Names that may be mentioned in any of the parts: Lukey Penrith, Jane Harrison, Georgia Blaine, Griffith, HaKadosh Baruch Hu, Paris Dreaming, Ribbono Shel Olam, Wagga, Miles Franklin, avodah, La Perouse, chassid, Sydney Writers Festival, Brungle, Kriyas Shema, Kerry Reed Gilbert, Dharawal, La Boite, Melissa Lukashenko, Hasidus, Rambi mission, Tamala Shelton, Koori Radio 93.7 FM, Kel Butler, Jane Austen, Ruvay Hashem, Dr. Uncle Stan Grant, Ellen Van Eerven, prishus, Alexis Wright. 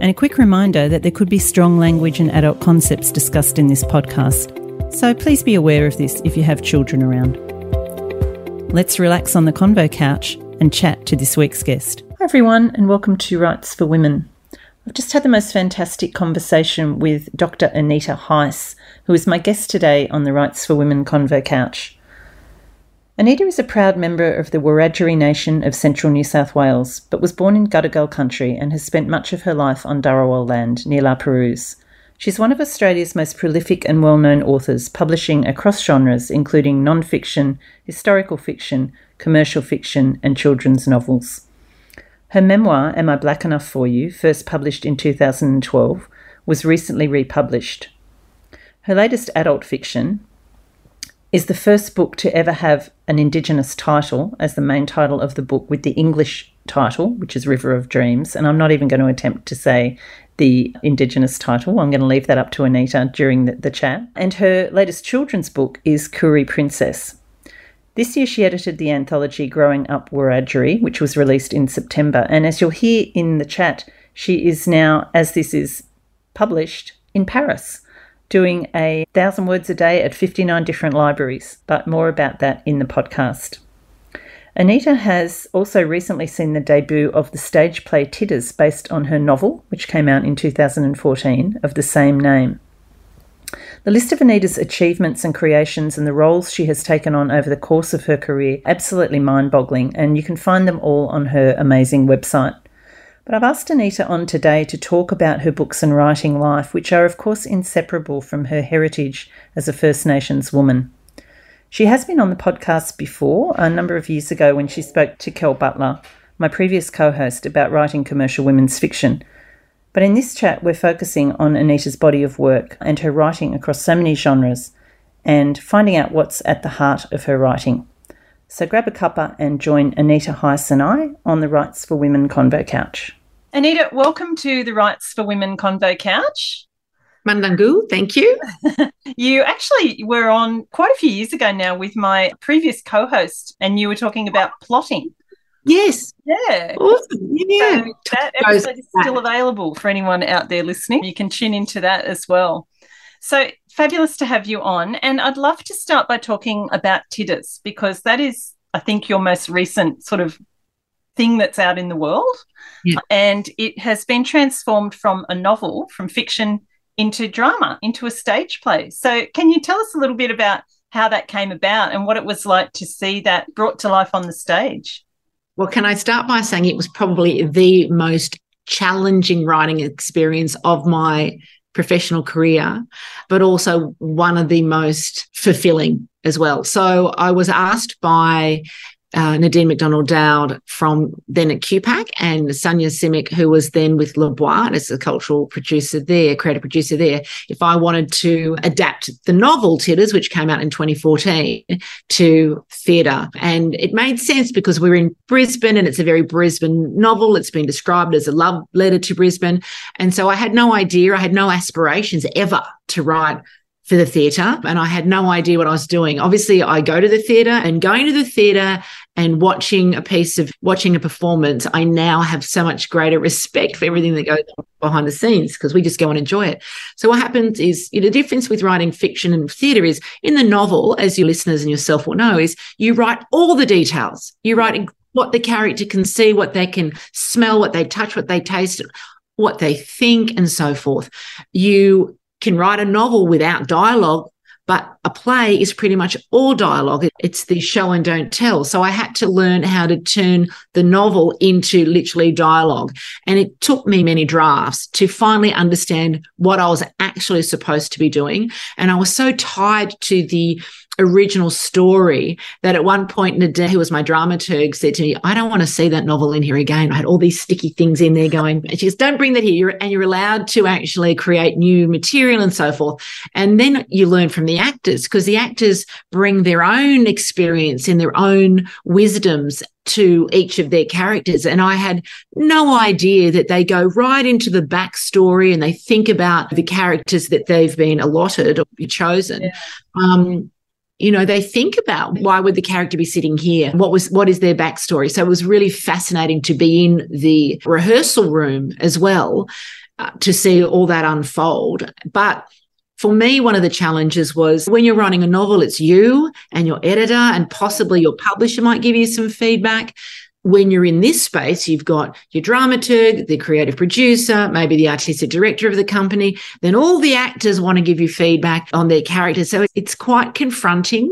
And a quick reminder that there could be strong language and adult concepts discussed in this podcast, so please be aware of this if you have children around. Let's relax on the Convo couch and chat to this week's guest. Hi everyone and welcome to Rights for Women. I've just had the most fantastic conversation with Dr. Anita Heiss, who is my guest today on the Rights for Women Convo Couch. Anita is a proud member of the Wiradjuri Nation of central New South Wales, but was born in Gadigal country and has spent much of her life on Dharawal land near La Perouse. She's one of Australia's most prolific and well-known authors, publishing across genres including non-fiction, historical fiction, commercial fiction and children's novels. Her memoir, Am I Black Enough For You?, first published in 2012, was recently republished. Her latest adult fiction is the first book to ever have an Indigenous title as the main title of the book, with the English title, which is River of Dreams. And I'm not even going to attempt to say the Indigenous title. I'm going to leave that up to Anita during the chat. And her latest children's book is Koori Princess. This year she edited the anthology Growing Up Wiradjuri, which was released in September. And as you'll hear in the chat, she is now, as this is published, in Paris, doing 1,000 words a day at 59 different libraries, but more about that in the podcast. Anita has also recently seen the debut of the stage play Tiddas, based on her novel, which came out in 2014, of the same name. The list of Anita's achievements and creations and the roles she has taken on over the course of her career, absolutely mind-boggling, and you can find them all on her amazing website. But I've asked Anita on today to talk about her books and writing life, which are of course inseparable from her heritage as a First Nations woman. She has been on the podcast before, a number of years ago when she spoke to Kel Butler, my previous co-host, about writing commercial women's fiction. But in this chat, we're focusing on Anita's body of work and her writing across so many genres and finding out what's at the heart of her writing. So grab a cuppa and join Anita Heiss and I on the Rights for Women Convo Couch. Anita, welcome to the Rights for Women Convo Couch. Mandangu, thank you. You actually were on quite a few years ago now with my previous co-host and you were talking about plotting. Yes. Yeah. Awesome. Yeah. So that episode is still available for anyone out there listening. You can tune into that as well. So fabulous to have you on, and I'd love to start by talking about Tiddas, because that is, I think, your most recent sort of thing that's out in the world, yeah. And it has been transformed from a novel, from fiction, into drama, into a stage play. So can you tell us a little bit about how that came about and what it was like to see that brought to life on the stage? Well, can I start by saying it was probably the most challenging writing experience of my professional career, but also one of the most fulfilling as well. So I was asked by Nadine McDonald-Dowd from then at QPAC and Sonia Simic, who was then with La Boite as a cultural producer there, creative producer there, if I wanted to adapt the novel Tiddas, which came out in 2014, to theatre. And it made sense because we're in Brisbane and it's a very Brisbane novel. It's been described as a love letter to Brisbane. And so I had no idea, I had no aspirations ever to write for the theatre, and I had no idea what I was doing. Obviously, I go to the theatre, and going to the theatre and watching a performance, I now have so much greater respect for everything that goes on behind the scenes because we just go and enjoy it. So what happens is, the difference with writing fiction and theatre is, in the novel, as your listeners and yourself will know, is you write all the details. You write what the character can see, what they can smell, what they touch, what they taste, what they think, and so forth. You can write a novel without dialogue, but a play is pretty much all dialogue. It's the show and don't tell. So I had to learn how to turn the novel into literally dialogue. And it took me many drafts to finally understand what I was actually supposed to be doing. And I was so tied to the original story that at one point Nadine, who was my dramaturg, said to me, I don't want to see that novel in here again. I had all these sticky things in there going. And she goes, don't bring that here. You're allowed to actually create new material and so forth. And then you learn from the actors, because the actors bring their own experience and their own wisdoms to each of their characters. And I had no idea that they go right into the backstory and they think about the characters that they've been allotted or chosen. Yeah. You know, they think about why would the character be sitting here? What is their backstory? So it was really fascinating to be in the rehearsal room as well to see all that unfold. But for me, one of the challenges was when you're writing a novel, it's you and your editor and possibly your publisher might give you some feedback. When you're in this space, you've got your dramaturg, the creative producer, maybe the artistic director of the company. Then all the actors want to give you feedback on their characters. So it's quite confronting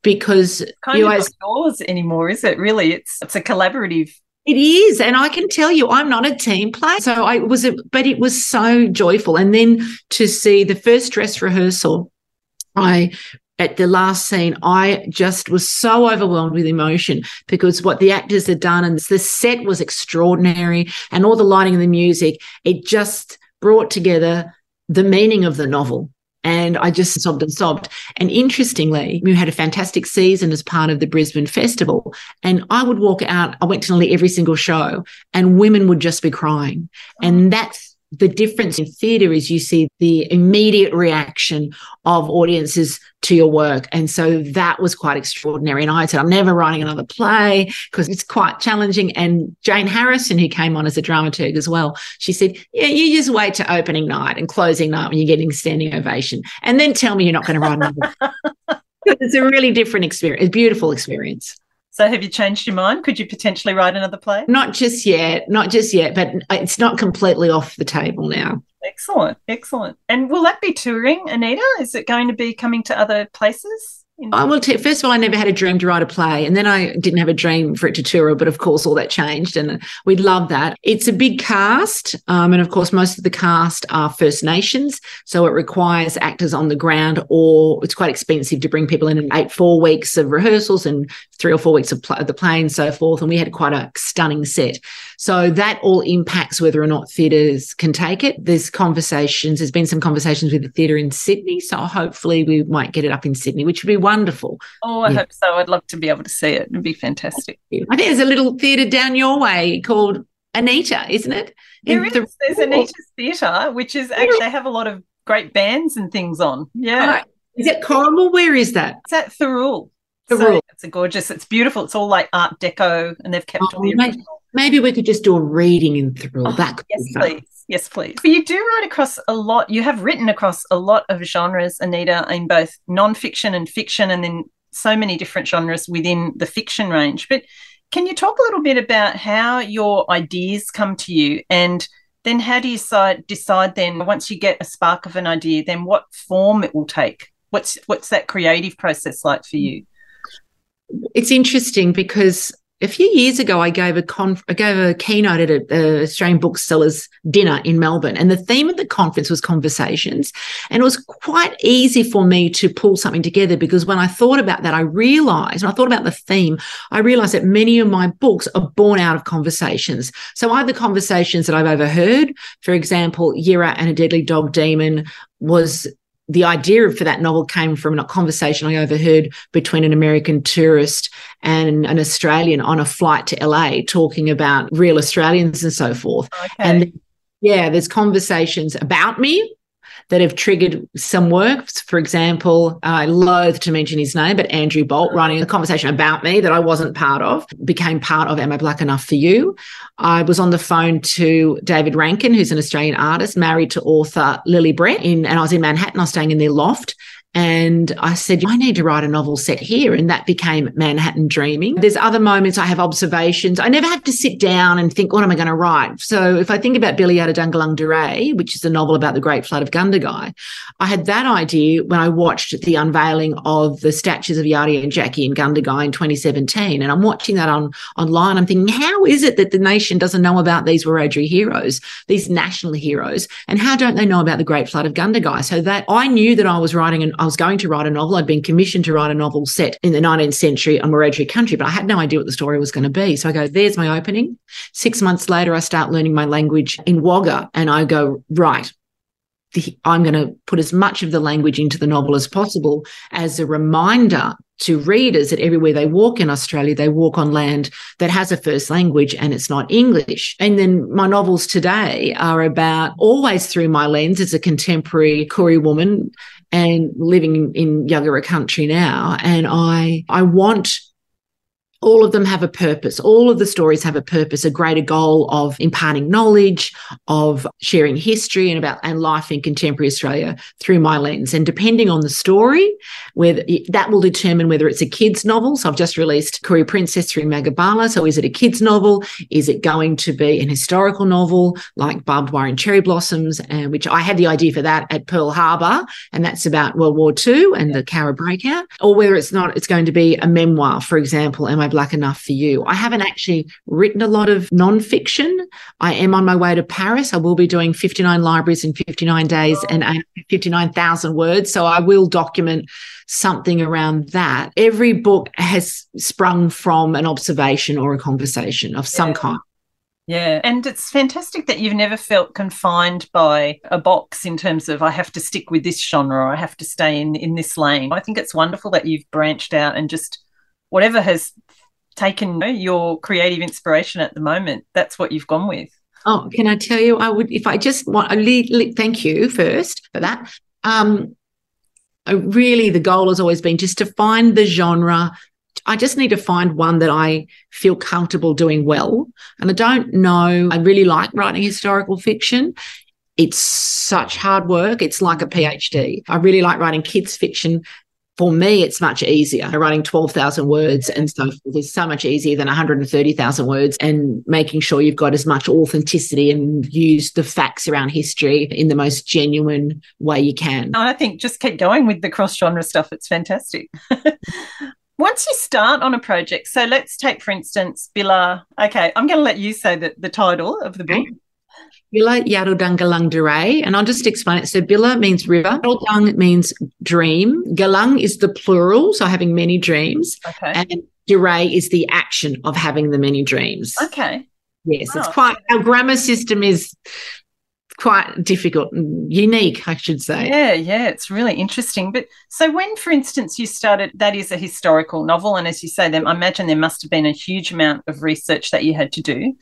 because it's kind of not yours anymore, is it? Really, it's a collaborative. It is, and I can tell you, I'm not a team player. So but it was so joyful. And then to see the first dress rehearsal, At the last scene, I just was so overwhelmed with emotion because what the actors had done and the set was extraordinary and all the lighting and the music, it just brought together the meaning of the novel. And I just sobbed and sobbed. And interestingly, we had a fantastic season as part of the Brisbane Festival. And I would walk out, I went to nearly every single show and women would just be crying. And that's the difference in theatre is you see the immediate reaction of audiences to your work. And so that was quite extraordinary. And I said, I'm never writing another play because it's quite challenging. And Jane Harrison, who came on as a dramaturg as well, she said, yeah, you just wait to opening night and closing night when you're getting standing ovation and then tell me you're not going to write another. It's a really different experience, a beautiful experience. So have you changed your mind? Could you potentially write another play? Not just yet, but it's not completely off the table now. Excellent. And will that be touring, Anita? Is it going to be coming to other places? I will tell you, first of all, I never had a dream to write a play, and then I didn't have a dream for it to tour, but, of course, all that changed, and we'd love that. It's a big cast, and, of course, most of the cast are First Nations, so it requires actors on the ground, or it's quite expensive to bring people in 4 weeks of rehearsals and 3 or 4 weeks of the play and so forth, and we had quite a stunning set. So that all impacts whether or not theatres can take it. There's been some conversations with the theatre in Sydney, so hopefully we might get it up in Sydney, which would be wonderful. Oh, I hope so. I'd love to be able to see it. It'd be fantastic. I think there's a little theatre down your way called Anita, isn't it? There's Anita's Theatre, which is actually have a lot of great bands and things on. Yeah. Oh, is it Coromel? Where is that? It's at Dharawal. So it's gorgeous. It's beautiful. It's all like Art Deco, and they've kept all the original. Maybe we could just do a reading in Dharawal. Yes, please. But you do write across a lot. You have written across a lot of genres, Anita, in both non-fiction and fiction, and then so many different genres within the fiction range. But can you talk a little bit about how your ideas come to you, and then how do you decide then once you get a spark of an idea, then what form it will take? What's that creative process like for you? It's interesting because a few years ago, I gave a keynote at an Australian booksellers dinner in Melbourne, and the theme of the conference was conversations. And it was quite easy for me to pull something together because when I thought about that, when I thought about the theme, I realised that many of my books are born out of conversations. So either conversations that I've overheard, for example, Yirra and a Deadly Dog Demon was the idea for that novel came from a conversation I overheard between an American tourist and an Australian on a flight to LA talking about real Australians and so forth. Okay. And, there's conversations about me that have triggered some work. For example, I loathe to mention his name, but Andrew Bolt writing a conversation about me that I wasn't part of became part of Am I Black Enough For You? I was on the phone to David Rankin, who's an Australian artist, married to author Lily Brett, and I was in Manhattan. I was staying in their loft. And I said, I need to write a novel set here. And that became Manhattan Dreaming. There's other moments I have observations. I never have to sit down and think, what am I going to write? So if I think about Bila Yarrudhanggalangdhuray, which is a novel about the Great Flood of Gundagai, I had that idea when I watched the unveiling of the statues of Yari and Jackie in Gundagai in 2017. And I'm watching that online. I'm thinking, how is it that the nation doesn't know about these Wiradjuri heroes, these national heroes? And how don't they know about the Great Flood of Gundagai? So that I knew that I was writing an I was going to write a novel. I'd been commissioned to write a novel set in the 19th century on Wiradjuri country, but I had no idea what the story was going to be. So I go, there's my opening. 6 months later, I start learning my language in Wagga, and I go, right, I'm going to put as much of the language into the novel as possible as a reminder to readers that everywhere they walk in Australia, they walk on land that has a first language and it's not English. And then my novels today are about, always through my lens as a contemporary Koori woman and living in Yirra country now. And I want, all of them have a purpose. All of the stories have a purpose, a greater goal of imparting knowledge, of sharing history and life in contemporary Australia through my lens. And depending on the story, whether that will determine whether it's a kid's novel. So I've just released Koori Princess through Magabala. So is it a kid's novel? Is it going to be an historical novel like Barbed Wire and Cherry Blossoms, which I had the idea for that at Pearl Harbor, and that's about World War II and the Cowra breakout, or whether it's not, it's going to be a memoir, for example, Am I Black Enough For You? I haven't actually written a lot of nonfiction. I am on my way to Paris. I will be doing 59 libraries in 59 days and 59,000 words. So I will document something around that. Every book has sprung from an observation or a conversation of some kind. Yeah, and it's fantastic that you've never felt confined by a box in terms of I have to stick with this genre or I have to stay in this lane. I think it's wonderful that you've branched out and just whatever has taken your creative inspiration at the moment, that's what you've gone with. Oh, can I tell you, thank you first for that. Really the goal has always been just to find the genre. I just need to find one that I feel comfortable doing well. And I really like writing historical fiction. It's such hard work. It's like a PhD. I really like writing kids' fiction. For me, it's much easier. I'm writing 12,000 words and so forth is so much easier than 130,000 words, and making sure you've got as much authenticity and use the facts around history in the most genuine way you can. I think just keep going with the cross-genre stuff. It's fantastic. Once you start on a project, so let's take, for instance, Bila. Okay, I'm going to let you say the title of the book. Okay. Bila Yarrudhanggalangdhuray, and I'll just explain it. So Bila means river, Yarrudhang means dream, Galang is the plural, so having many dreams, okay, and Dhuray is the action of having the many dreams. Okay. Yes, wow. It's quite, our grammar system is quite difficult and unique, I should say. Yeah, it's really interesting. But so when, for instance, you started, that is a historical novel, and as you say, I imagine there must have been a huge amount of research that you had to do.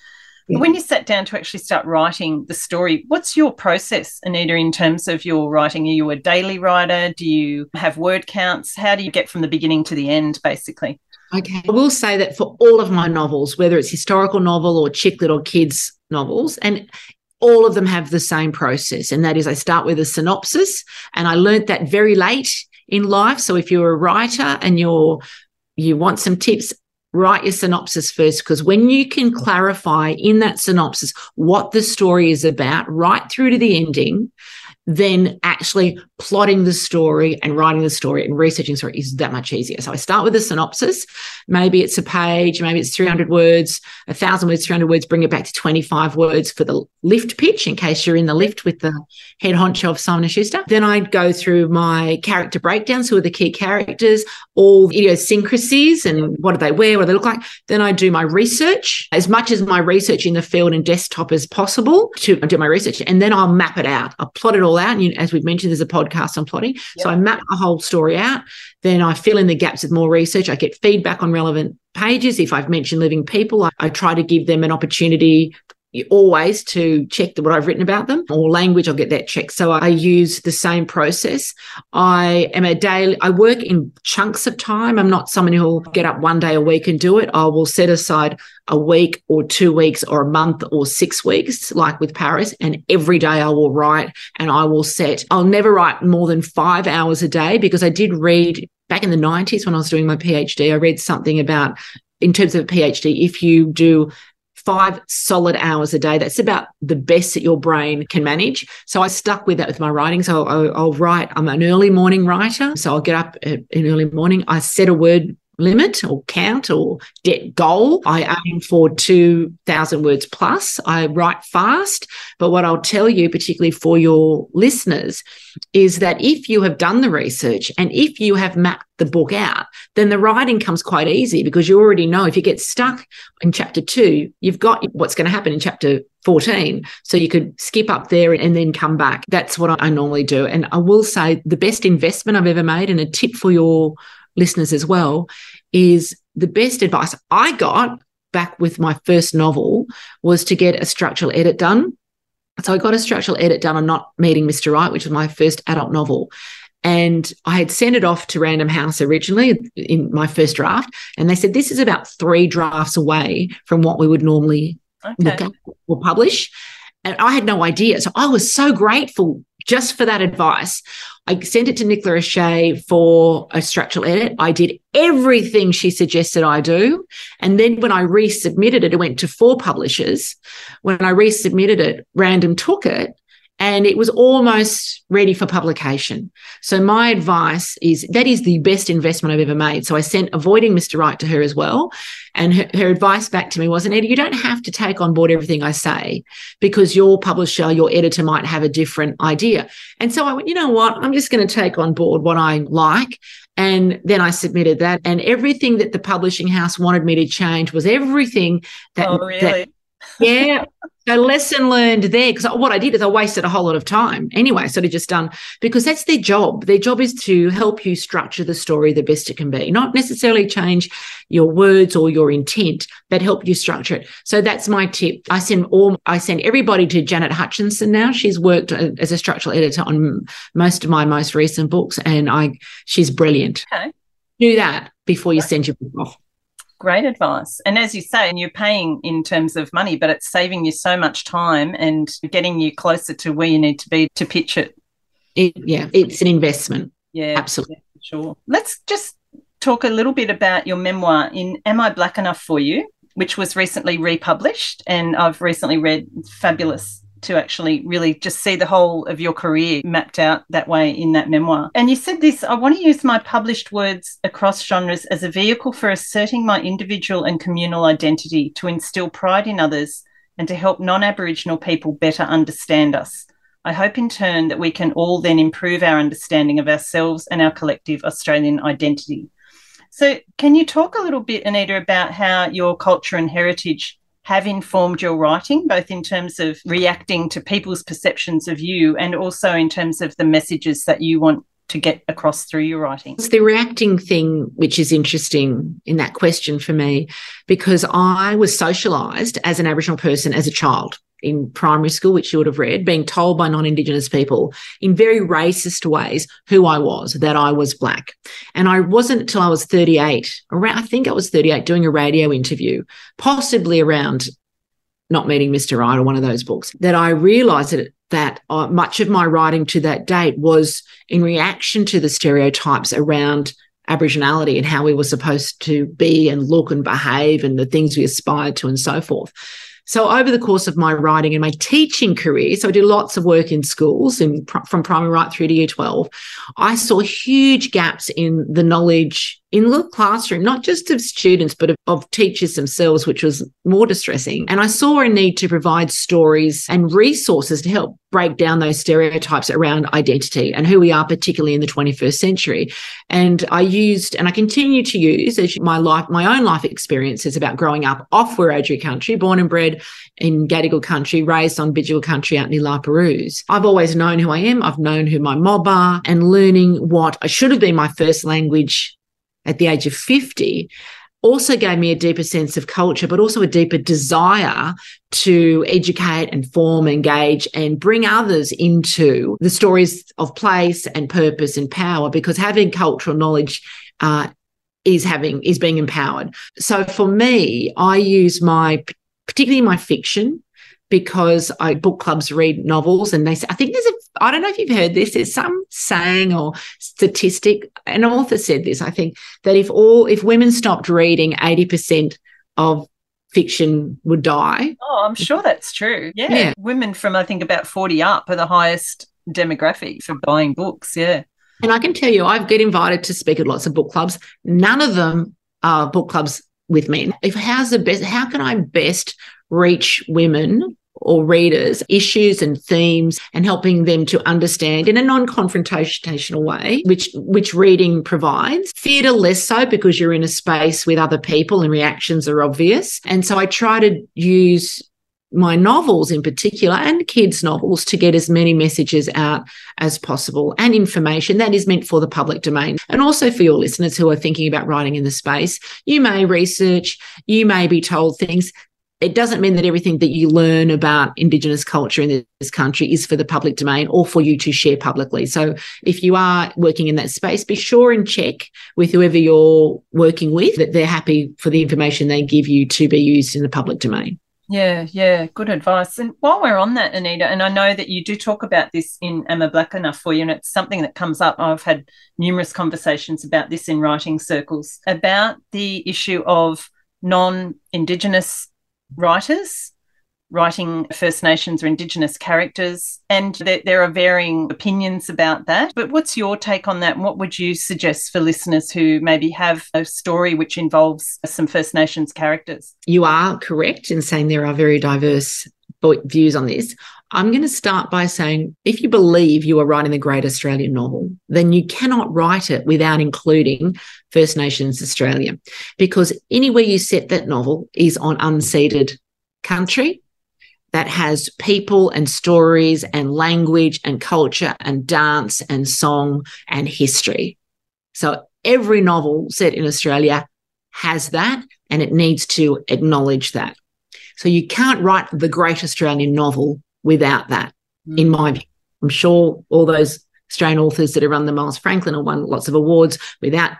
When you sat down to actually start writing the story, what's your process, Anita, in terms of your writing? Are you a daily writer? Do you have word counts? How do you get from the beginning to the end, basically? Okay. I will say that for all of my novels, whether it's historical novel or chick lit or kids novels, and all of them have the same process, and that is I start with a synopsis, and I learnt that very late in life. So if you're a writer and you want some tips, write your synopsis first, because when you can clarify in that synopsis what the story is about right through to the ending, then actually plotting the story and writing the story and researching the story is that much easier. So I start with a synopsis. Maybe it's a page, maybe it's 300 words, 1,000 words, 300 words, bring it back to 25 words for the lift pitch in case you're in the lift with the head honcho of Simon & Schuster. Then I'd go through my character breakdowns, who are the key characters, all idiosyncrasies and what do they wear, what do they look like. Then I do my research, as much as my research in the field and desktop as possible to do my research, and then I'll map it out. I'll plot it all out, and as we've mentioned, there's a podcast on plotting. Yep. So I map the whole story out, then I fill in the gaps with more research. I get feedback on relevant pages. If I've mentioned living people, I try to give them an opportunity always to check what I've written about them, or language, I'll get that checked. So I use the same process. I work in chunks of time. I'm not someone who'll get up one day a week and do it. I will set aside a week or 2 weeks or a month or 6 weeks, like with Paris, and every day I will write, and I'll never write more than 5 hours a day, because I did read back in the 90s when I was doing my PhD, I read something about, in terms of a PhD, if you do 5 solid hours a day, that's about the best that your brain can manage. So I stuck with that with my writing. So I'll write. I'm an early morning writer. So I'll get up in early morning. I set a word limit or count or goal. I aim for 2,000 words plus. I write fast. But what I'll tell you, particularly for your listeners, is that if you have done the research and if you have mapped the book out, then the writing comes quite easy because you already know if you get stuck in chapter 2, you've got what's going to happen in chapter 14. So you could skip up there and then come back. That's what I normally do. And I will say the best investment I've ever made, and a tip for your listeners as well, is the best advice I got back with my first novel was to get a structural edit done. So I got a structural edit done on Not Meeting Mr. Right, which was my first adult novel. And I had sent it off to Random House originally in my first draft. And they said, this is about 3 drafts away from what we would normally look at or publish. And I had no idea. So I was so grateful just for that advice. I sent it to Nicola O'Shea for a structural edit. I did everything she suggested I do. And then when I resubmitted it, it went to 4 publishers. When I resubmitted it, Random took it. And it was almost ready for publication. So my advice is that is the best investment I've ever made. So I sent Avoiding Mr. Right to her as well. And her advice back to me was, Anita, you don't have to take on board everything I say because your publisher, your editor might have a different idea. And so I went, you know what, I'm just going to take on board what I like. And then I submitted that. And everything that the publishing house wanted me to change was everything that... Oh, really? Yeah. So lesson learned there, because what I did is I wasted a whole lot of time anyway, sort of just done, because that's their job. Their job is to help you structure the story the best it can be, not necessarily change your words or your intent, but help you structure it. So that's my tip. I send everybody to Janet Hutchinson now. She's worked as a structural editor on most of my most recent books, and she's brilliant. Okay. Do that before you send your book off. Great advice. And as you say, and you're paying in terms of money, but it's saving you so much time and getting you closer to where you need to be to pitch it. It's an investment. Yeah, absolutely. Yeah, sure. Let's just talk a little bit about your memoir in Am I Black Enough For You?, which was recently republished, and I've recently read. Fabulous to actually really just see the whole of your career mapped out that way in that memoir. And you said this, I want to use my published words across genres as a vehicle for asserting my individual and communal identity, to instill pride in others and to help non-Aboriginal people better understand us. I hope in turn that we can all then improve our understanding of ourselves and our collective Australian identity. So can you talk a little bit, Anita, about how your culture and heritage have informed your writing, both in terms of reacting to people's perceptions of you and also in terms of the messages that you want to get across through your writing? It's the reacting thing which is interesting in that question for me, because I was socialised as an Aboriginal person as a child in primary school, which you would have read, being told by non-Indigenous people in very racist ways who I was, that I was Black. And I wasn't until I was 38, doing a radio interview, possibly around Not Meeting Mr. Right or one of those books, that I realised that much of my writing to that date was in reaction to the stereotypes around Aboriginality and how we were supposed to be and look and behave and the things we aspired to and so forth. So over the course of my writing and my teaching career, so I did lots of work in schools and from primary right through to year 12, I saw huge gaps in the knowledge in the classroom, not just of students, but of teachers themselves, which was more distressing. And I saw a need to provide stories and resources to help break down those stereotypes around identity and who we are, particularly in the 21st century. And I used, and I continue to use, as my own life experiences about growing up off Wiradjuri country, born and bred in Gadigal country, raised on Bidjigal country out near La Perouse. I've always known who I am. I've known who my mob are, and learning what should have been my first language at the age of 50 also gave me a deeper sense of culture, but also a deeper desire to educate, inform, engage, and bring others into the stories of place and purpose and power, because having cultural knowledge is being empowered. So for me, I use particularly my fiction, because book clubs read novels, and they say, I think I don't know if you've heard this, there's some saying or statistic, an author said this, I think, that if women stopped reading, 80% of fiction would die. Oh, I'm sure that's true. Yeah. Women from, I think, about 40 up are the highest demographic for buying books, yeah. And I can tell you, I get invited to speak at lots of book clubs. None of them book clubs with men. How can I best reach women or readers, issues and themes, and helping them to understand in a non-confrontational way, which reading provides. Theatre less so, because you're in a space with other people and reactions are obvious. And so I try to use my novels in particular, and kids' novels, to get as many messages out as possible, and information that is meant for the public domain. And also for your listeners who are thinking about writing in the space, you may research, you may be told things. It doesn't mean that everything that you learn about Indigenous culture in this country is for the public domain or for you to share publicly. So if you are working in that space, be sure and check with whoever you're working with that they're happy for the information they give you to be used in the public domain. Yeah, good advice. And while we're on that, Anita, and I know that you do talk about this in Am I Black Enough For You, and it's something that comes up. I've had numerous conversations about this in writing circles, about the issue of non-Indigenous writers writing First Nations or Indigenous characters, and there are varying opinions about that. But what's your take on that, and what would you suggest for listeners who maybe have a story which involves some First Nations characters? You are correct in saying there are very diverse views on this. I'm going to start by saying, if you believe you are writing the great Australian novel, then you cannot write it without including First Nations Australia, because anywhere you set that novel is on unceded country that has people and stories and language and culture and dance and song and history. So every novel set in Australia has that, and it needs to acknowledge that. So you can't write the great Australian novel without that, in my view. I'm sure all those Australian authors that have run the Miles Franklin and won lots of awards without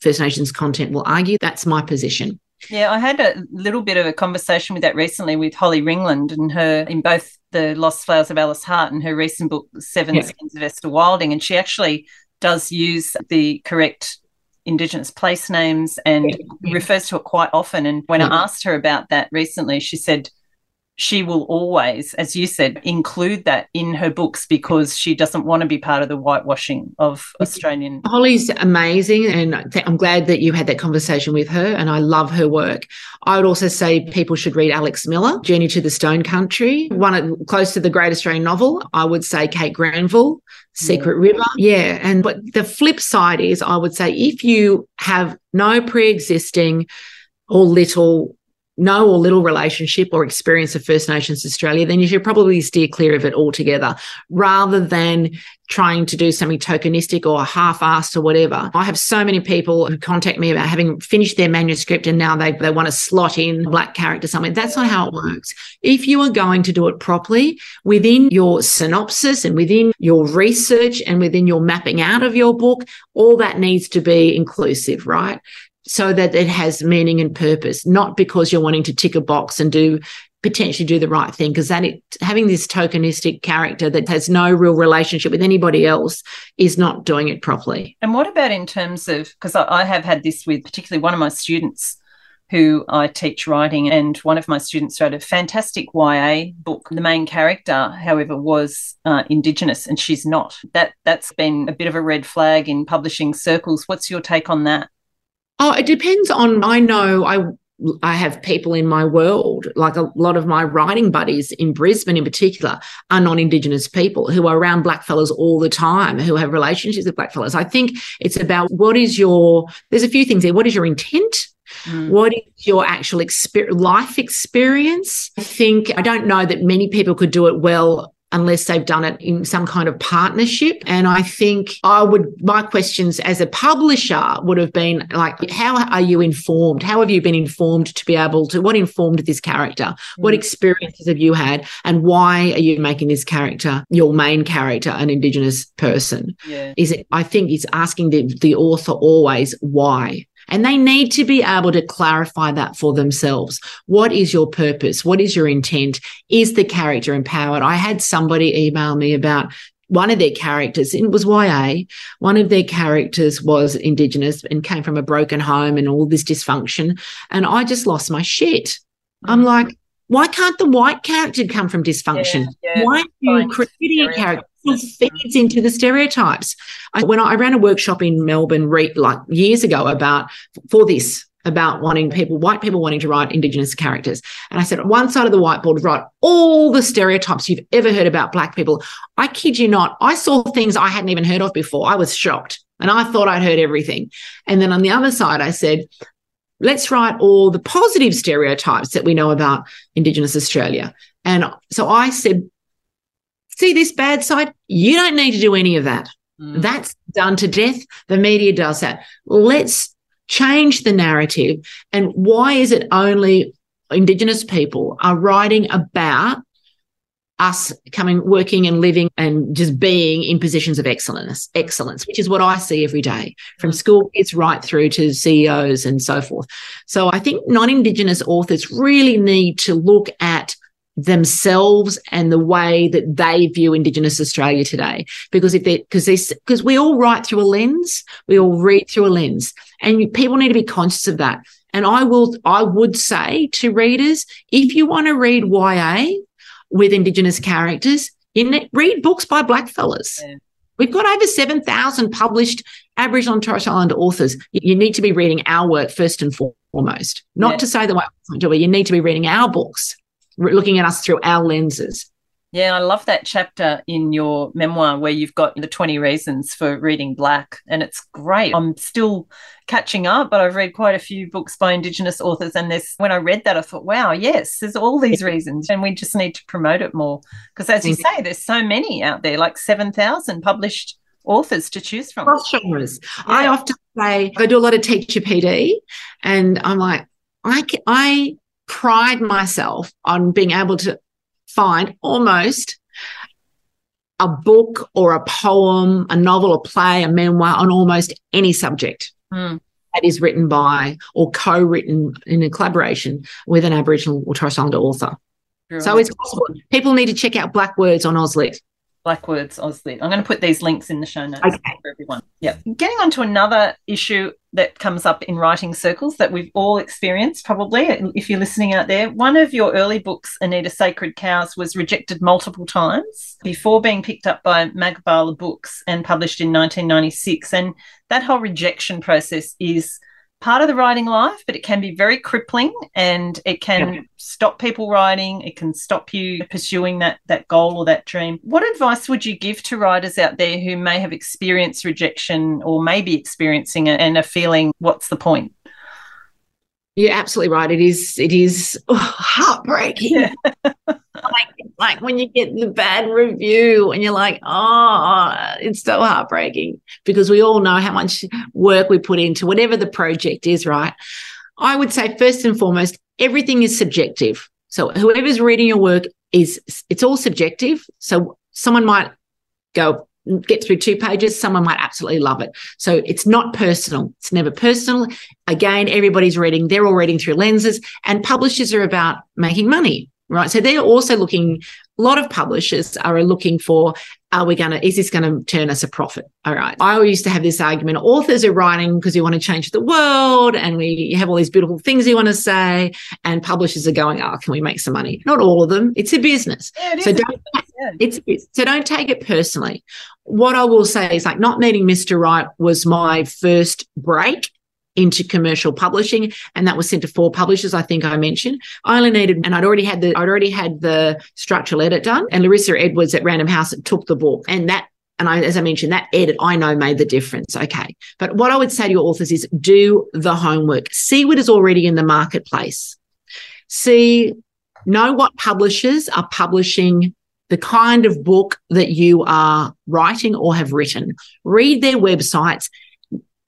First Nations content will argue. That's my position. Yeah, I had a little bit of a conversation with that recently with Holly Ringland, and her in both The Lost Flowers of Alice Hart and her recent book, Seven Skins of Esther Wilding, and she actually does use the correct Indigenous place names and refers to it quite often. And when I asked her about that recently, she said she will always, as you said, include that in her books because she doesn't want to be part of the whitewashing of Australian. Holly's amazing, and I'm glad that you had that conversation with her, and I love her work. I would also say people should read Alex Miller, Journey to the Stone Country, one close to the great Australian novel. I would say Kate Granville, Secret River. Yeah, and but the flip side is, I would say, if you have no pre-existing or little relationship or experience of First Nations Australia, then you should probably steer clear of it altogether, rather than trying to do something tokenistic or half-assed or whatever. I have so many people who contact me about having finished their manuscript and now they want to slot in a black character somewhere. That's not how it works. If you are going to do it properly, within your synopsis and within your research and within your mapping out of your book, all that needs to be inclusive, right? So that it has meaning and purpose, not because you're wanting to tick a box and potentially do the right thing, because having this tokenistic character that has no real relationship with anybody else is not doing it properly. And what about in terms of, because I have had this with particularly one of my students who I teach writing, and one of my students wrote a fantastic YA book. The main character, however, was Indigenous, and she's not. That's been a bit of a red flag in publishing circles. What's your take on that? Oh, it depends on, I know I have people in my world, like a lot of my writing buddies in Brisbane in particular, are non-Indigenous people who are around blackfellas all the time, who have relationships with blackfellas. I think it's about there's a few things there. What is your intent? What is your actual life experience? I don't know that many people could do it well unless they've done it in some kind of partnership. And I think my questions as a publisher would have been like, how are you informed? How have you been informed to be able to, what informed this character? What experiences have you had? And why are you making this character, your main character, an Indigenous person? Yeah. I think it's asking the author always why. And they need to be able to clarify that for themselves. What is your purpose? What is your intent? Is the character empowered? I had somebody email me about one of their characters, and it was YA. One of their characters was Indigenous and came from a broken home and all this dysfunction. And I just lost my shit. I'm like, why can't the white character come from dysfunction? Yeah. Why are you creating a character? Feeds into the stereotypes. When I ran a workshop in Melbourne years ago for this, about wanting people, white people wanting to write Indigenous characters. And I said, on one side of the whiteboard, write all the stereotypes you've ever heard about Black people. I kid you not, I saw things I hadn't even heard of before. I was shocked and I thought I'd heard everything. And then on the other side, I said, let's write all the positive stereotypes that we know about Indigenous Australia. And so I said, see this bad side? You don't need to do any of that. Mm. That's done to death. The media does that. Let's change the narrative. And why is it only Indigenous people are writing about us coming, working and living and just being in positions of excellence, which is what I see every day from school kids right through to CEOs and so forth. So I think non-Indigenous authors really need to look at themselves and the way that they view Indigenous Australia today, because we all write through a lens, we all read through a lens, and people need to be conscious of that. And I would say to readers, if you want to read YA with Indigenous characters, read books by Black fellas. Yeah. We've got over 7,000 published Aboriginal and Torres Strait Islander authors. You need to be reading our work first and foremost. Not to say that I don't do it. You need to be reading our books, looking at us through our lenses. Yeah, I love that chapter in your memoir where you've got the 20 reasons for reading Black, and it's great. I'm still catching up, but I've read quite a few books by Indigenous authors, and when I read that, I thought, wow, yes, there's all these reasons, and we just need to promote it more because, as you say, there's so many out there, like 7,000 published authors to choose from. Genres. Yeah. I often say, I do a lot of teacher PD, and I'm like, I pride myself on being able to find almost a book or a poem, a novel, a play, a memoir on almost any subject that is written by or co-written in a collaboration with an Aboriginal or Torres Strait Islander author. Sure. So it's possible. People need to check out Black Words on Auslit. Black Words, Auslit. I'm going to put these links in the show notes for everyone. Yeah. Getting on to another issue that comes up in writing circles that we've all experienced probably, if you're listening out there. One of your early books, Anita, Sacred Cows, was rejected multiple times before being picked up by Magabala Books and published in 1996. And that whole rejection process is part of the writing life, but it can be very crippling, and it can stop people writing. It can stop you pursuing that goal or that dream. What advice would you give to writers out there who may have experienced rejection or may be experiencing it and are feeling, what's the point? You're absolutely right. It is heartbreaking. Yeah. like when you get the bad review and you're like, oh, it's so heartbreaking, because we all know how much work we put into whatever the project is, right? I would say first and foremost, everything is subjective. So whoever's reading your work, it's all subjective. So someone might get through 2 pages, someone might absolutely love it. So it's not personal. It's never personal. Again, everybody's reading. They're all reading through lenses, and publishers are about making money, right? So they're also looking, a lot of publishers are looking for, is this going to turn us a profit? All right. I used to have this argument, authors are writing because we want to change the world and we have all these beautiful things we want to say, and publishers are going, oh, can we make some money? Not all of them. It's a business. Yeah, so don't take it personally. What I will say is, like, not meeting Mr. Right was my first break into commercial publishing, and that was sent to 4 publishers, I think I mentioned. I only needed, and I'd already had the structural edit done, and Larissa Edwards at Random House took the book, as I mentioned, that edit I know made the difference. Okay. But what I would say to your authors is do the homework. See what is already in the marketplace. Know what publishers are publishing the kind of book that you are writing or have written. Read their websites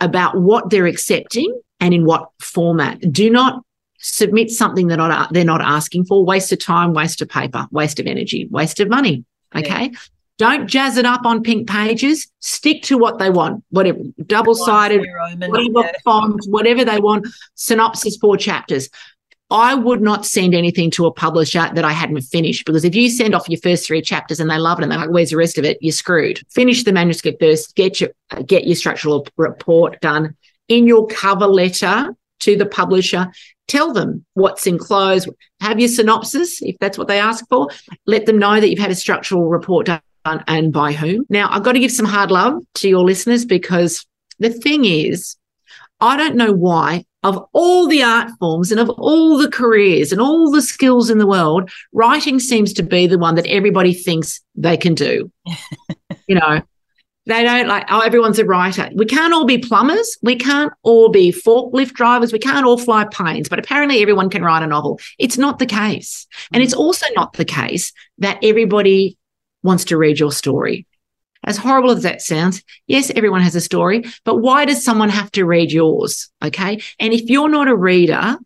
about what they're accepting and in what format. Do not submit something that they're not asking for. Waste of time, waste of paper, waste of energy, waste of money, okay? Yeah. Don't jazz it up on pink pages. Stick to what they want, whatever, double-sided, whatever font, whatever they want, synopsis, 4 chapters. I would not send anything to a publisher that I hadn't finished, because if you send off your first 3 chapters and they love it and they're like, where's the rest of it? You're screwed. Finish the manuscript first, get your structural report done. In your cover letter to the publisher, tell them what's enclosed. Have your synopsis, if that's what they ask for. Let them know that you've had a structural report done and by whom. Now, I've got to give some hard love to your listeners, because the thing is, I don't know why of all the art forms and of all the careers and all the skills in the world, writing seems to be the one that everybody thinks they can do. You know, they don't like, oh, everyone's a writer. We can't all be plumbers. We can't all be forklift drivers. We can't all fly planes, but apparently everyone can write a novel. It's not the case. And it's also not the case that everybody wants to read your story. As horrible as that sounds, yes, everyone has a story, but why does someone have to read yours, okay? And if you're not a reader,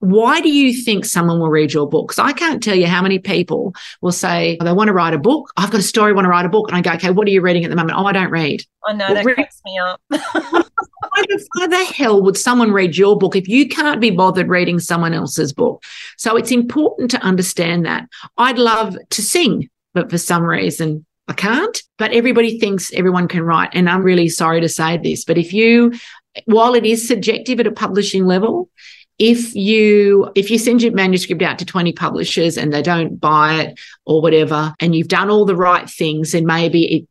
why do you think someone will read your book? Because I can't tell you how many people will say, oh, they want to write a book. I've got a story, want to write a book. And I go, okay, what are you reading at the moment? Oh, I don't read. Oh, no, well, that cracks me up. Why the hell would someone read your book if you can't be bothered reading someone else's book? So it's important to understand that. I'd love to sing, but for some reason, I can't, but everybody thinks everyone can write. And I'm really sorry to say this, but if you, while it is subjective at a publishing level, if you send your manuscript out to 20 publishers and they don't buy it or whatever, and you've done all the right things, then maybe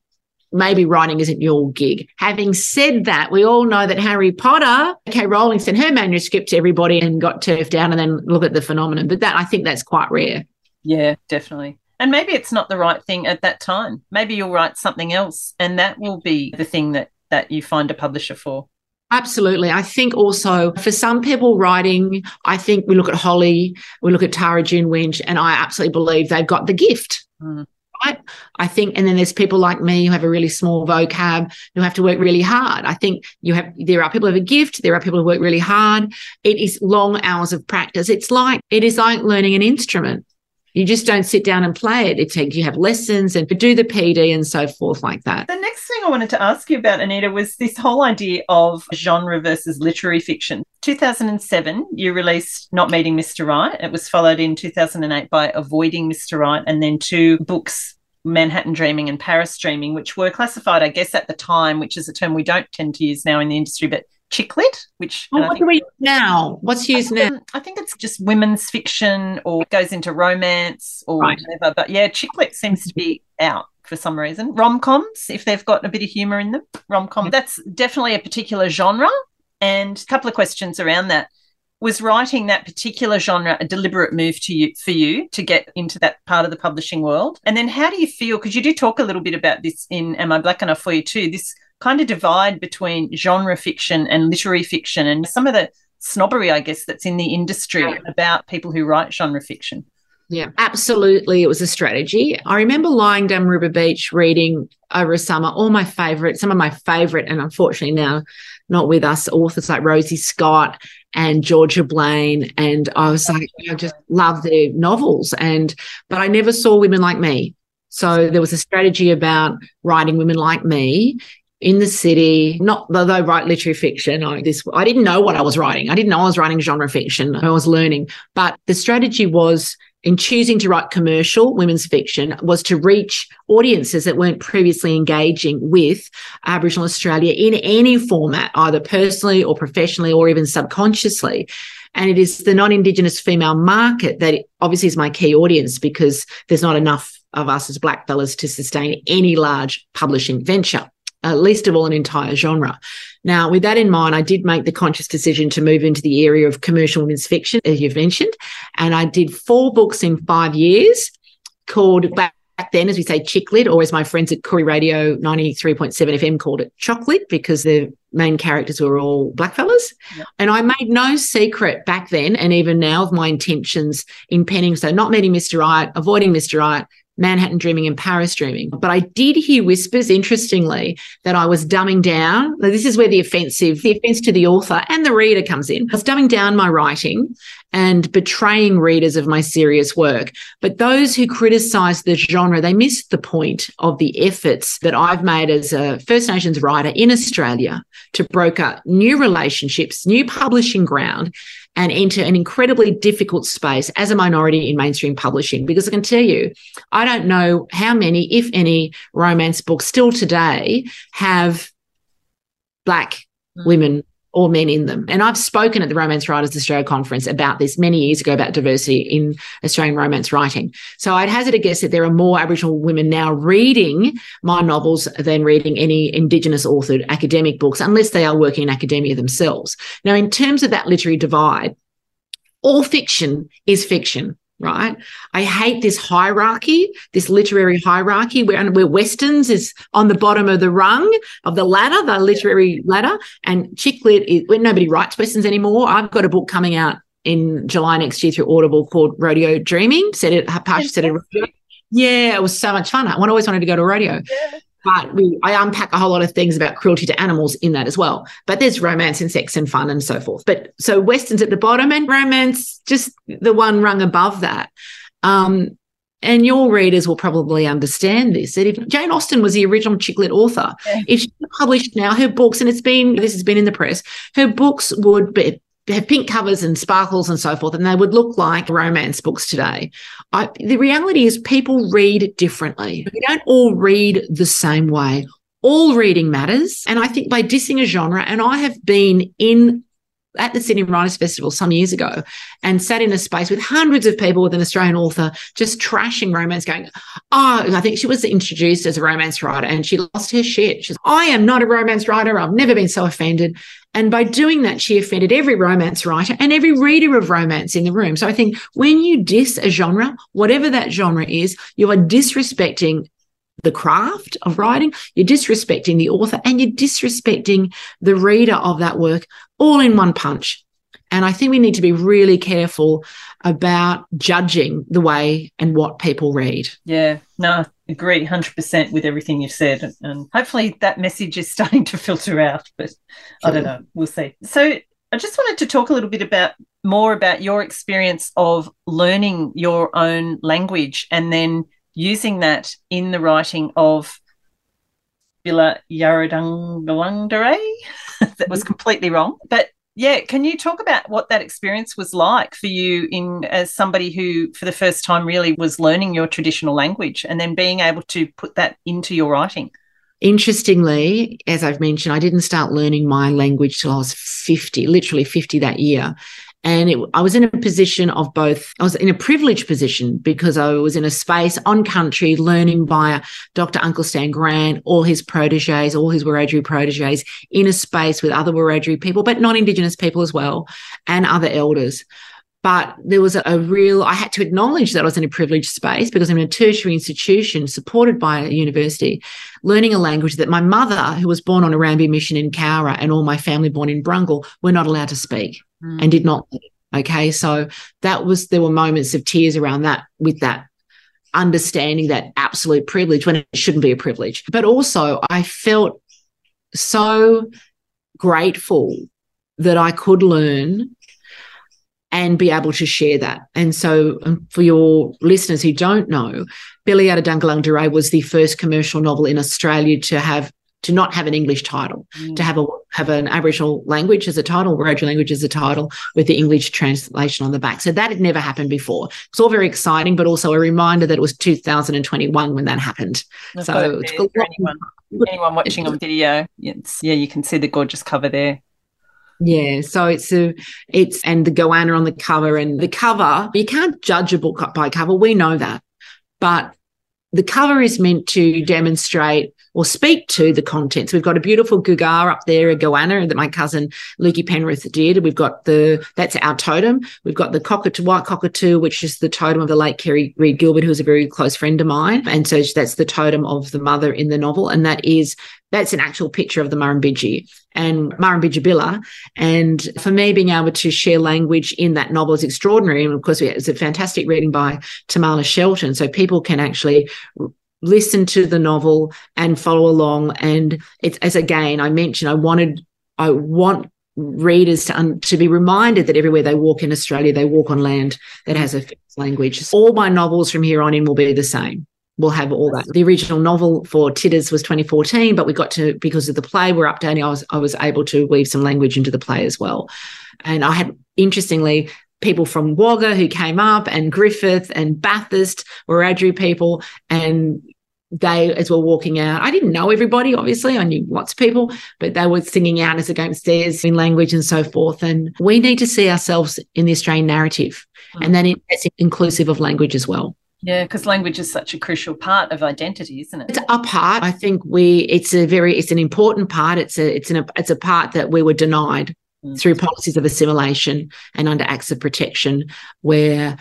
writing isn't your gig. Having said that, we all know that Harry Potter, okay, Rowling sent her manuscript to everybody and got turfed down, and then look at the phenomenon. But that, I think that's quite rare. Yeah, definitely. And maybe it's not the right thing at that time. Maybe you'll write something else, and that will be the thing that you find a publisher for. Absolutely. I think also for some people writing, I think we look at Holly, we look at Tara June Winch, and I absolutely believe they've got the gift. Mm. Right? I think, and then there's people like me who have a really small vocab who have to work really hard. I think there are people who have a gift, there are people who work really hard. It is long hours of practice. It is like learning an instrument. You just don't sit down and play it. It takes, you have lessons and do the PD and so forth like that. The next thing I wanted to ask you about, Anita, was this whole idea of genre versus literary fiction. 2007, you released Not Meeting Mr. Right. It was followed in 2008 by Avoiding Mr. Right, and then two books, Manhattan Dreaming and Paris Dreaming, which were classified, I guess, at the time, which is a term we don't tend to use now in the industry, but chick lit, which... Well, what do we use now? What's used now? I think it's just women's fiction or goes into romance or whatever. But, yeah, chick lit seems to be out for some reason. Rom-coms, if they've got a bit of humour in them, rom-com. That's definitely a particular genre. And a couple of questions around that. Was writing that particular genre a deliberate move for you to get into that part of the publishing world? And then how do you feel, because you do talk a little bit about this in Am I Black Enough For You Too, this kind of divide between genre fiction and literary fiction and some of the snobbery, I guess, that's in the industry about people who write genre fiction. Yeah, absolutely. It was a strategy. I remember lying down River Beach reading over a summer some of my favourite, and unfortunately now not with us, authors like Rosie Scott and Georgia Blaine, and I was like, I just love their novels, but I never saw women like me. So there was a strategy about writing women like me in the city, although I write literary fiction. I didn't know what I was writing. I didn't know I was writing genre fiction. I was learning. But the strategy was, in choosing to write commercial women's fiction, was to reach audiences that weren't previously engaging with Aboriginal Australia in any format, either personally or professionally or even subconsciously. And it is the non-Indigenous female market that obviously is my key audience, because there's not enough of us as black fellas to sustain any large publishing venture, least of all an entire genre. Now, with that in mind, I did make the conscious decision to move into the area of commercial women's fiction, as you've mentioned, and I did 4 books in 5 years called, back then, as we say, chick lit, or as my friends at Koori Radio 93.7 FM called it, chocolate, because the main characters were all blackfellas. Yep. And I made no secret back then and even now of my intentions in penning, so Not Meeting Mr. Right, Avoiding Mr. Right, Manhattan Dreaming and Paris Dreaming. But I did hear whispers, interestingly, that I was dumbing down. Now, this is where the offence to the author and the reader comes in. I was dumbing down my writing and betraying readers of my serious work. But those who criticise the genre, they missed the point of the efforts that I've made as a First Nations writer in Australia to broker new relationships, new publishing ground, and enter an incredibly difficult space as a minority in mainstream publishing. Because I can tell you, I don't know how many, if any, romance books still today have black women or men in them. And I've spoken at the Romance Writers Australia Conference about this many years ago, about diversity in Australian romance writing. So I'd hazard a guess that there are more Aboriginal women now reading my novels than reading any Indigenous authored academic books, unless they are working in academia themselves. Now, in terms of that literary divide, all fiction is fiction, right? I hate this hierarchy, this literary hierarchy where Westerns is on the bottom of the rung of the ladder, the literary ladder, and chick lit is when nobody writes Westerns anymore. I've got a book coming out in July next year through Audible called Rodeo Dreaming. Yeah, it was so much fun. I always wanted to go to a rodeo. Yeah. But I unpack a whole lot of things about cruelty to animals in that as well. But there's romance and sex and fun and so forth. But so Westerns at the bottom and romance, just the one rung above that. And your readers will probably understand this, that if Jane Austen was the original chick lit author, if she published now her books, and this has been in the press, her books would be, have pink covers and sparkles and so forth, and they would look like romance books today. The reality is people read differently. We don't all read the same way. All reading matters. And I think by dissing a genre, and I have been at the Sydney Writers' Festival some years ago and sat in a space with hundreds of people with an Australian author just trashing romance, going, I think she was introduced as a romance writer and she lost her shit. She's, I am not a romance writer. I've never been so offended. And by doing that, she offended every romance writer and every reader of romance in the room. So I think when you diss a genre, whatever that genre is, you are disrespecting the craft of writing, you're disrespecting the author, and you're disrespecting the reader of that work all in one punch. And I think we need to be really careful about judging the way and what people read. Yeah, no, agree 100% with everything you've said. And hopefully that message is starting to filter out, but sure. I don't know, we'll see. So I just wanted to talk a little bit more about your experience of learning your own language and then using that in the writing of Bila Yarrudhanggalangdhuray. That was completely wrong. But, yeah, can you talk about what that experience was like for you as somebody who for the first time really was learning your traditional language and then being able to put that into your writing? Interestingly, as I've mentioned, I didn't start learning my language till I was 50, literally 50 that year. And I was in a position of both. I was in a privileged position because I was in a space on country learning by Dr. Uncle Stan Grant, all his proteges, all his Wiradjuri proteges, in a space with other Wiradjuri people, but non-Indigenous people as well, and other elders. But there was I had to acknowledge that I was in a privileged space because I'm in a tertiary institution supported by a university, learning a language that my mother, who was born on a Rambi mission in Cowra, and all my family born in Brungle were not allowed to speak. And did not. Okay, so there were moments of tears around that, with that understanding, that absolute privilege when it shouldn't be a privilege. But also I felt so grateful that I could learn and be able to share that. And so for your listeners who don't know, Bila Yarrudhanggalangdhuray was the first commercial novel in Australia to not have an English title, to have an Aboriginal language as a title, Wiradjuri language as a title, with the English translation on the back. So that had never happened before. It's all very exciting, but also a reminder that it was 2021 when that happened. So it's a lot. Anyone watching on video, you can see the gorgeous cover there. Yeah, so it's and the goanna on the cover, and the cover. You can't judge a book by cover. We know that, but the cover is meant to demonstrate or speak to the contents. We've got a beautiful gugar up there, a goanna that my cousin Lukey Penrith did. We've got that's our totem. We've got the cockatoo, white cockatoo, which is the totem of the late Kerry Reed Gilbert, who was a very close friend of mine. And so that's the totem of the mother in the novel. And that's an actual picture of the Murrumbidgee and Murrumbidgee Billa. And for me, being able to share language in that novel is extraordinary. And of course, it's a fantastic reading by Tamala Shelton. So people can actually listen to the novel and follow along. And it's, as again I mentioned, I want readers to be reminded that everywhere they walk in Australia, they walk on land that has a fixed language. All my novels from here on in will be the same. We'll have all that. The original novel for Tiddas was 2014, but we got to, because of the play we're updating, I was able to weave some language into the play as well. And I had, interestingly, people from Wagga who came up, and Griffith and Bathurst, Wiradjuri people, and they, as we're walking out, I didn't know everybody, obviously. I knew lots of people, but they were singing out as they go upstairs in language and so forth. And we need to see ourselves in the Australian narrative, and that is inclusive of language as well. Yeah, because language is such a crucial part of identity, isn't it? It's a part. I think it's an important part. It's a part that we were denied through policies of assimilation and under acts of protection, where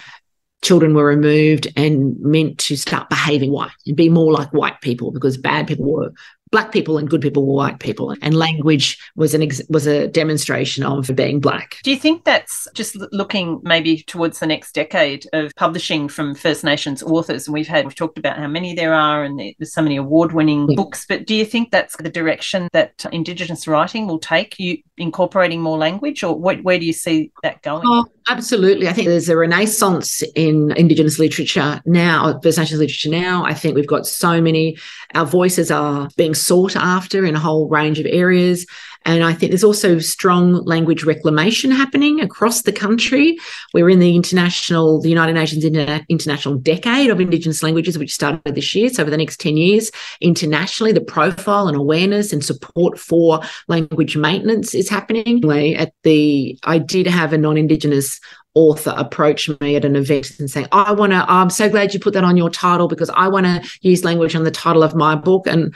children were removed and meant to start behaving white and be more like white people, because bad people were black people and good people were white people, and language was a demonstration of being black. Do you think that's just looking maybe towards the next decade of publishing from First Nations authors? And we've talked about how many there are, and there's so many award-winning books, but do you think that's the direction that Indigenous writing will take, you incorporating more language, or where do you see that going? Oh, absolutely. I think there's a renaissance in Indigenous literature now, First Nations literature now. I think we've got so many, our voices are being sought after in a whole range of areas. And I think there's also strong language reclamation happening across the country. We're in the United Nations International Decade of Indigenous Languages, which started this year. So over the next 10 years, internationally, the profile and awareness and support for language maintenance is happening. I did have a non-Indigenous author approached me at an event and saying, I'm so glad you put that on your title, because I want to use language on the title of my book. And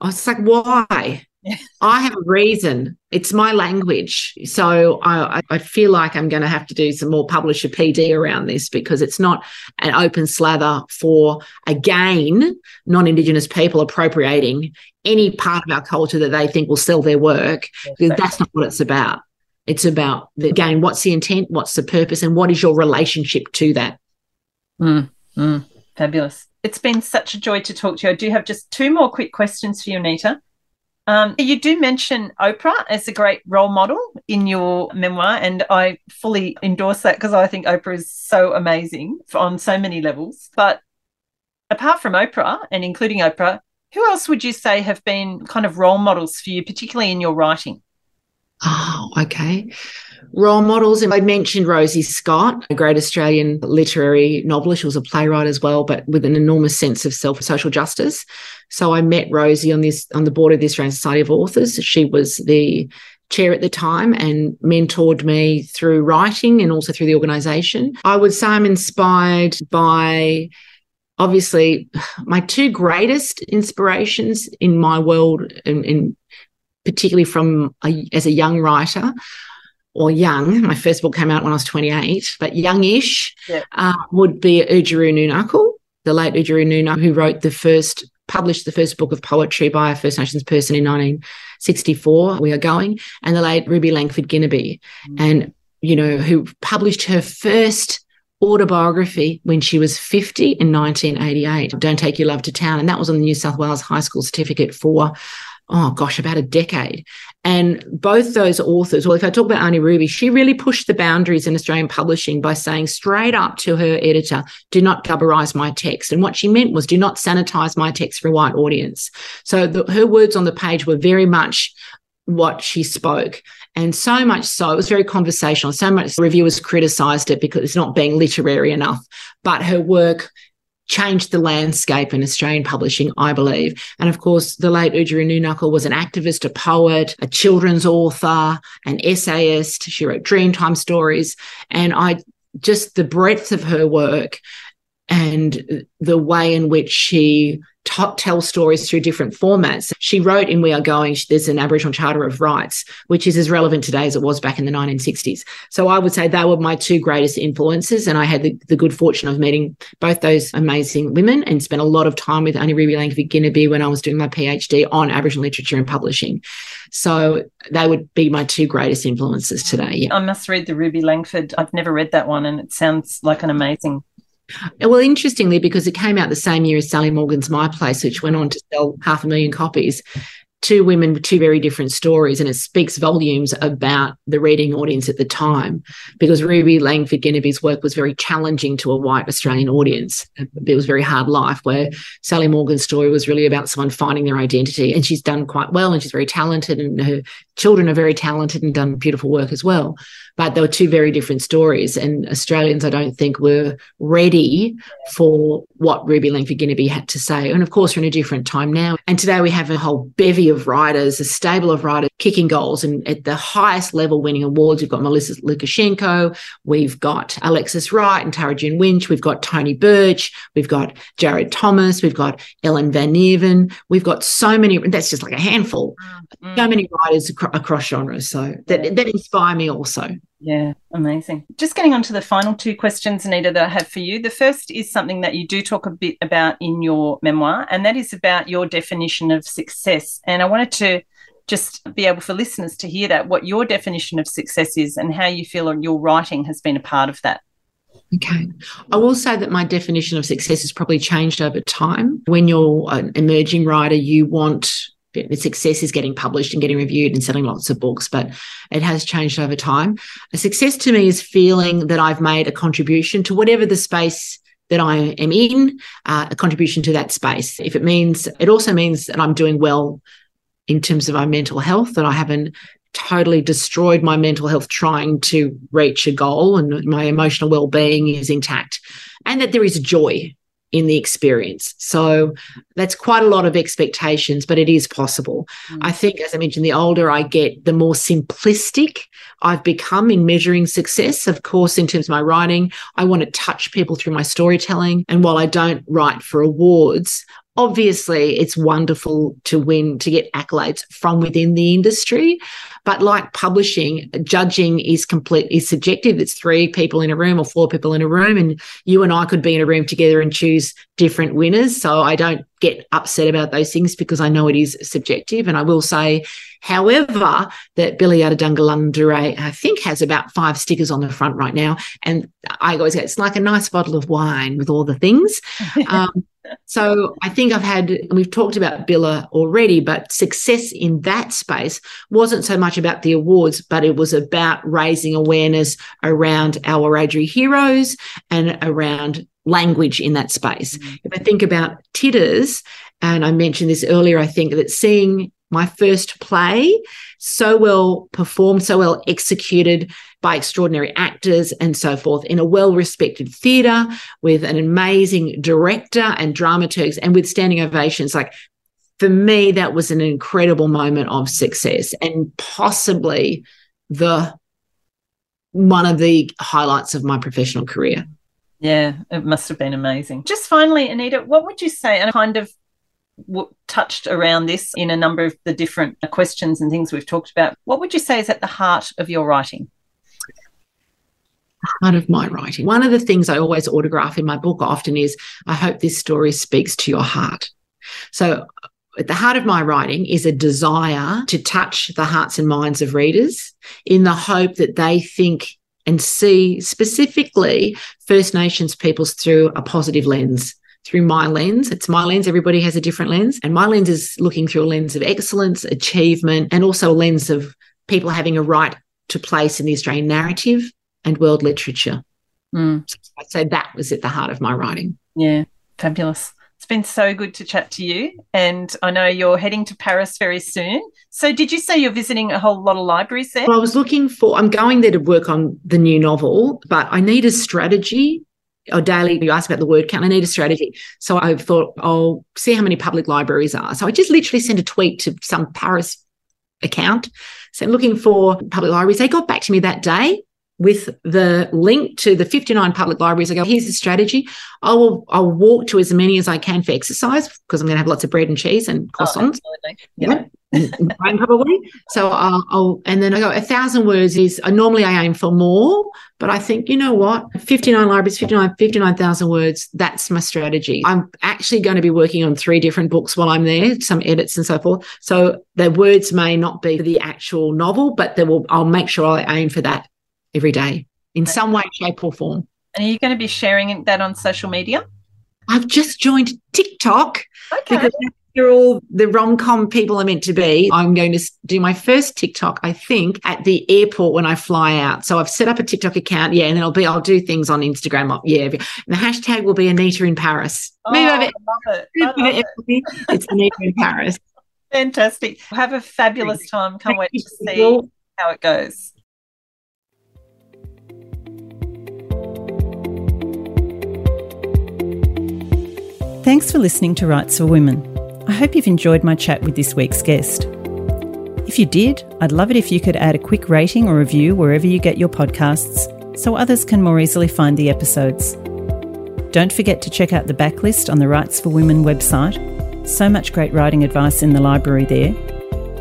I was like, why? I have a reason. It's my language. So I feel like I'm going to have to do some more publisher PD around this, because it's not an open slather for, again, non-Indigenous people appropriating any part of our culture that they think will sell their work. Exactly. That's not what it's about. It's about, again, what's the intent, what's the purpose, and what is your relationship to that? Fabulous. It's been such a joy to talk to you. I do have just two more quick questions for you, Anita. You do mention Oprah as a great role model in your memoir, and I fully endorse that, because I think Oprah is so amazing on so many levels. But apart from Oprah and including Oprah, who else would you say have been kind of role models for you, particularly in your writing? Oh, okay. Role models, and I mentioned Rosie Scott, a great Australian literary novelist. She was a playwright as well, but with an enormous sense of social justice. So I met Rosie on the board of the Australian Society of Authors. She was the chair at the time and mentored me through writing and also through the organisation. I would say I'm inspired by, obviously, my two greatest inspirations in my world, in particularly as a young writer, or young, my first book came out when I was 28, but youngish, would be Wiradjuri Nunaku, the late Wiradjuri Nunaku, who published the first book of poetry by a First Nations person in 1964, We Are Going, and the late Ruby Langford Ginnerby, and, you know, who published her first autobiography when she was 50 in 1988, Don't Take Your Love to Town, and that was on the New South Wales High School Certificate for about a decade. And both those authors, well, if I talk about Aunty Ruby, she really pushed the boundaries in Australian publishing by saying straight up to her editor, do not gubberize my text. And what she meant was, do not sanitize my text for a white audience. So her words on the page were very much what she spoke. And so much so, it was very conversational. So much reviewers criticised it because it's not being literary enough. But her work changed the landscape in Australian publishing, I believe. And, of course, the late Wiradjuri Nunaku was an activist, a poet, a children's author, an essayist. She wrote Dreamtime stories. And the breadth of her work and the way in which she tells stories through different formats. She wrote in We Are Going, there's an Aboriginal Charter of Rights, which is as relevant today as it was back in the 1960s. So I would say they were my two greatest influences, and I had the good fortune of meeting both those amazing women and spent a lot of time with Aunty Ruby Langford Ginnerby when I was doing my PhD on Aboriginal literature and publishing. So they would be my two greatest influences today. Yeah. I must read the Ruby Langford. I've never read that one, and it sounds like an amazing. Well, interestingly, because it came out the same year as Sally Morgan's My Place, which went on to sell 500,000 copies, two women with two very different stories, and it speaks volumes about the reading audience at the time, because Ruby Langford Genevieve's work was very challenging to a white Australian audience. It was a very hard life, where Sally Morgan's story was really about someone finding their identity, and she's done quite well, and she's very talented, and her children are very talented and done beautiful work as well. But there were two very different stories, and Australians, I don't think, were ready for what Ruby Langford Genevie had to say. And, of course, we're in a different time now. And today we have a whole bevy of writers, a stable of writers kicking goals and at the highest level winning awards. We've got Melissa Lukashenko, we've got Alexis Wright and Tara June Winch, we've got Tony Birch, we've got Jared Thomas, we've got Ellen Van Eerven, we've got so many, that's just like a handful, so many writers across genres. So that inspire me also. Yeah, amazing. Just getting on to the final two questions, Anita, that I have for you. The first is something that you do talk a bit about in your memoir, and that is about your definition of success. And I wanted to just be able for listeners to hear that, what your definition of success is and how you feel your writing has been a part of that. Okay. I will say that my definition of success has probably changed over time. When you're an emerging writer, you want... the success is getting published and getting reviewed and selling lots of books, but it has changed over time. A success to me is feeling that I've made a contribution to whatever the space that I am in, a contribution to that space. If it means, it also means that I'm doing well in terms of my mental health, that I haven't totally destroyed my mental health trying to reach a goal, and my emotional well-being is intact, and that there is joy in the experience. So that's quite a lot of expectations, but it is possible. I think, as I mentioned, the older I get, the more simplistic I've become in measuring success. Of course, in terms of my writing, I want to touch people through my storytelling. And while I don't write for awards, obviously it's wonderful to win, to get accolades from within the industry. But like publishing, judging is subjective. It's three people in a room or four people in a room, and you and I could be in a room together and choose different winners. So I don't get upset about those things because I know it is subjective. And I will say, however, that Bila Yarrudhanggalangdhuray, I think, has about 5 stickers on the front right now. And I always go, it's like a nice bottle of wine with all the things. So I think I've had, and we've talked about Bila already, but success in that space wasn't so much about the awards, but it was about raising awareness around our Wiradjuri heroes and around language in that space. If I think about Tiddas, and I mentioned this earlier, I think that seeing my first play so well performed, so well executed by extraordinary actors and so forth in a well-respected theatre with an amazing director and dramaturgs and with standing ovations, like, for me, that was an incredible moment of success and possibly one of the highlights of my professional career. Yeah, it must have been amazing. Just finally, Anita, what would you say, and kind of touched around this in a number of the different questions and things we've talked about, what would you say is at the heart of your writing? Heart of my writing. One of the things I always autograph in my book often is, I hope this story speaks to your heart. So at the heart of my writing is a desire to touch the hearts and minds of readers in the hope that they think and see specifically First Nations peoples through a positive lens, through my lens. It's my lens. Everybody has a different lens. And my lens is looking through a lens of excellence, achievement, and also a lens of people having a right to place in the Australian narrative and world literature. So I'd say that was at the heart of my writing. Yeah, fabulous. It's been so good to chat to you, and I know you're heading to Paris very soon. So did you say you're visiting a whole lot of libraries there? Well, I'm going there to work on the new novel, but I need a strategy. Or daily, you ask about the word count, I need a strategy. So I thought, I'll see how many public libraries are. So I just literally sent a tweet to some Paris account, said, looking for public libraries. They got back to me that day with the link to the 59 public libraries. I go, here's the strategy. I'll walk to as many as I can for exercise, because I'm going to have lots of bread and cheese and croissants. Oh, yeah. Probably. So and then I go, 1,000 words is, normally I aim for more, but I think, you know what, 59 libraries, 59,000 words, that's my strategy. I'm actually going to be working on 3 different books while I'm there, some edits and so forth. So the words may not be the actual novel, but I'll make sure I aim for that every day in some way, shape or form. And are you going to be sharing that on social media? I've just joined TikTok. Okay. Because You're all the rom-com people are meant to be. I'm going to do my first TikTok, I think, at the airport when I fly out. So I've set up a TikTok account, yeah, and then I'll do things on Instagram, yeah. And the hashtag will be Anita in Paris. Oh, I love it. It's Anita in Paris. Fantastic. Have a fabulous time. Can't wait to see how it goes. Thanks for listening to Rights for Women. I hope you've enjoyed my chat with this week's guest. If you did, I'd love it if you could add a quick rating or review wherever you get your podcasts so others can more easily find the episodes. Don't forget to check out the backlist on the Rights for Women website. So much great writing advice in the library there.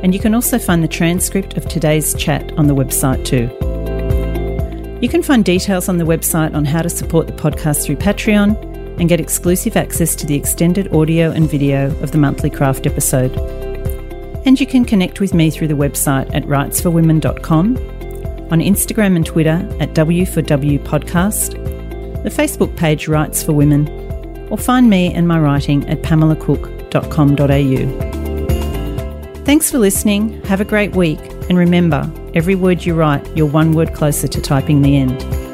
And you can also find the transcript of today's chat on the website too. You can find details on the website on how to support the podcast through Patreon and get exclusive access to the extended audio and video of the monthly craft episode. And you can connect with me through the website at rightsforwomen.com, on Instagram and Twitter at W4W Podcast, the Facebook page Rights for Women, or find me and my writing at pamelacook.com.au. Thanks for listening, have a great week, and remember, every word you write, you're one word closer to typing the end.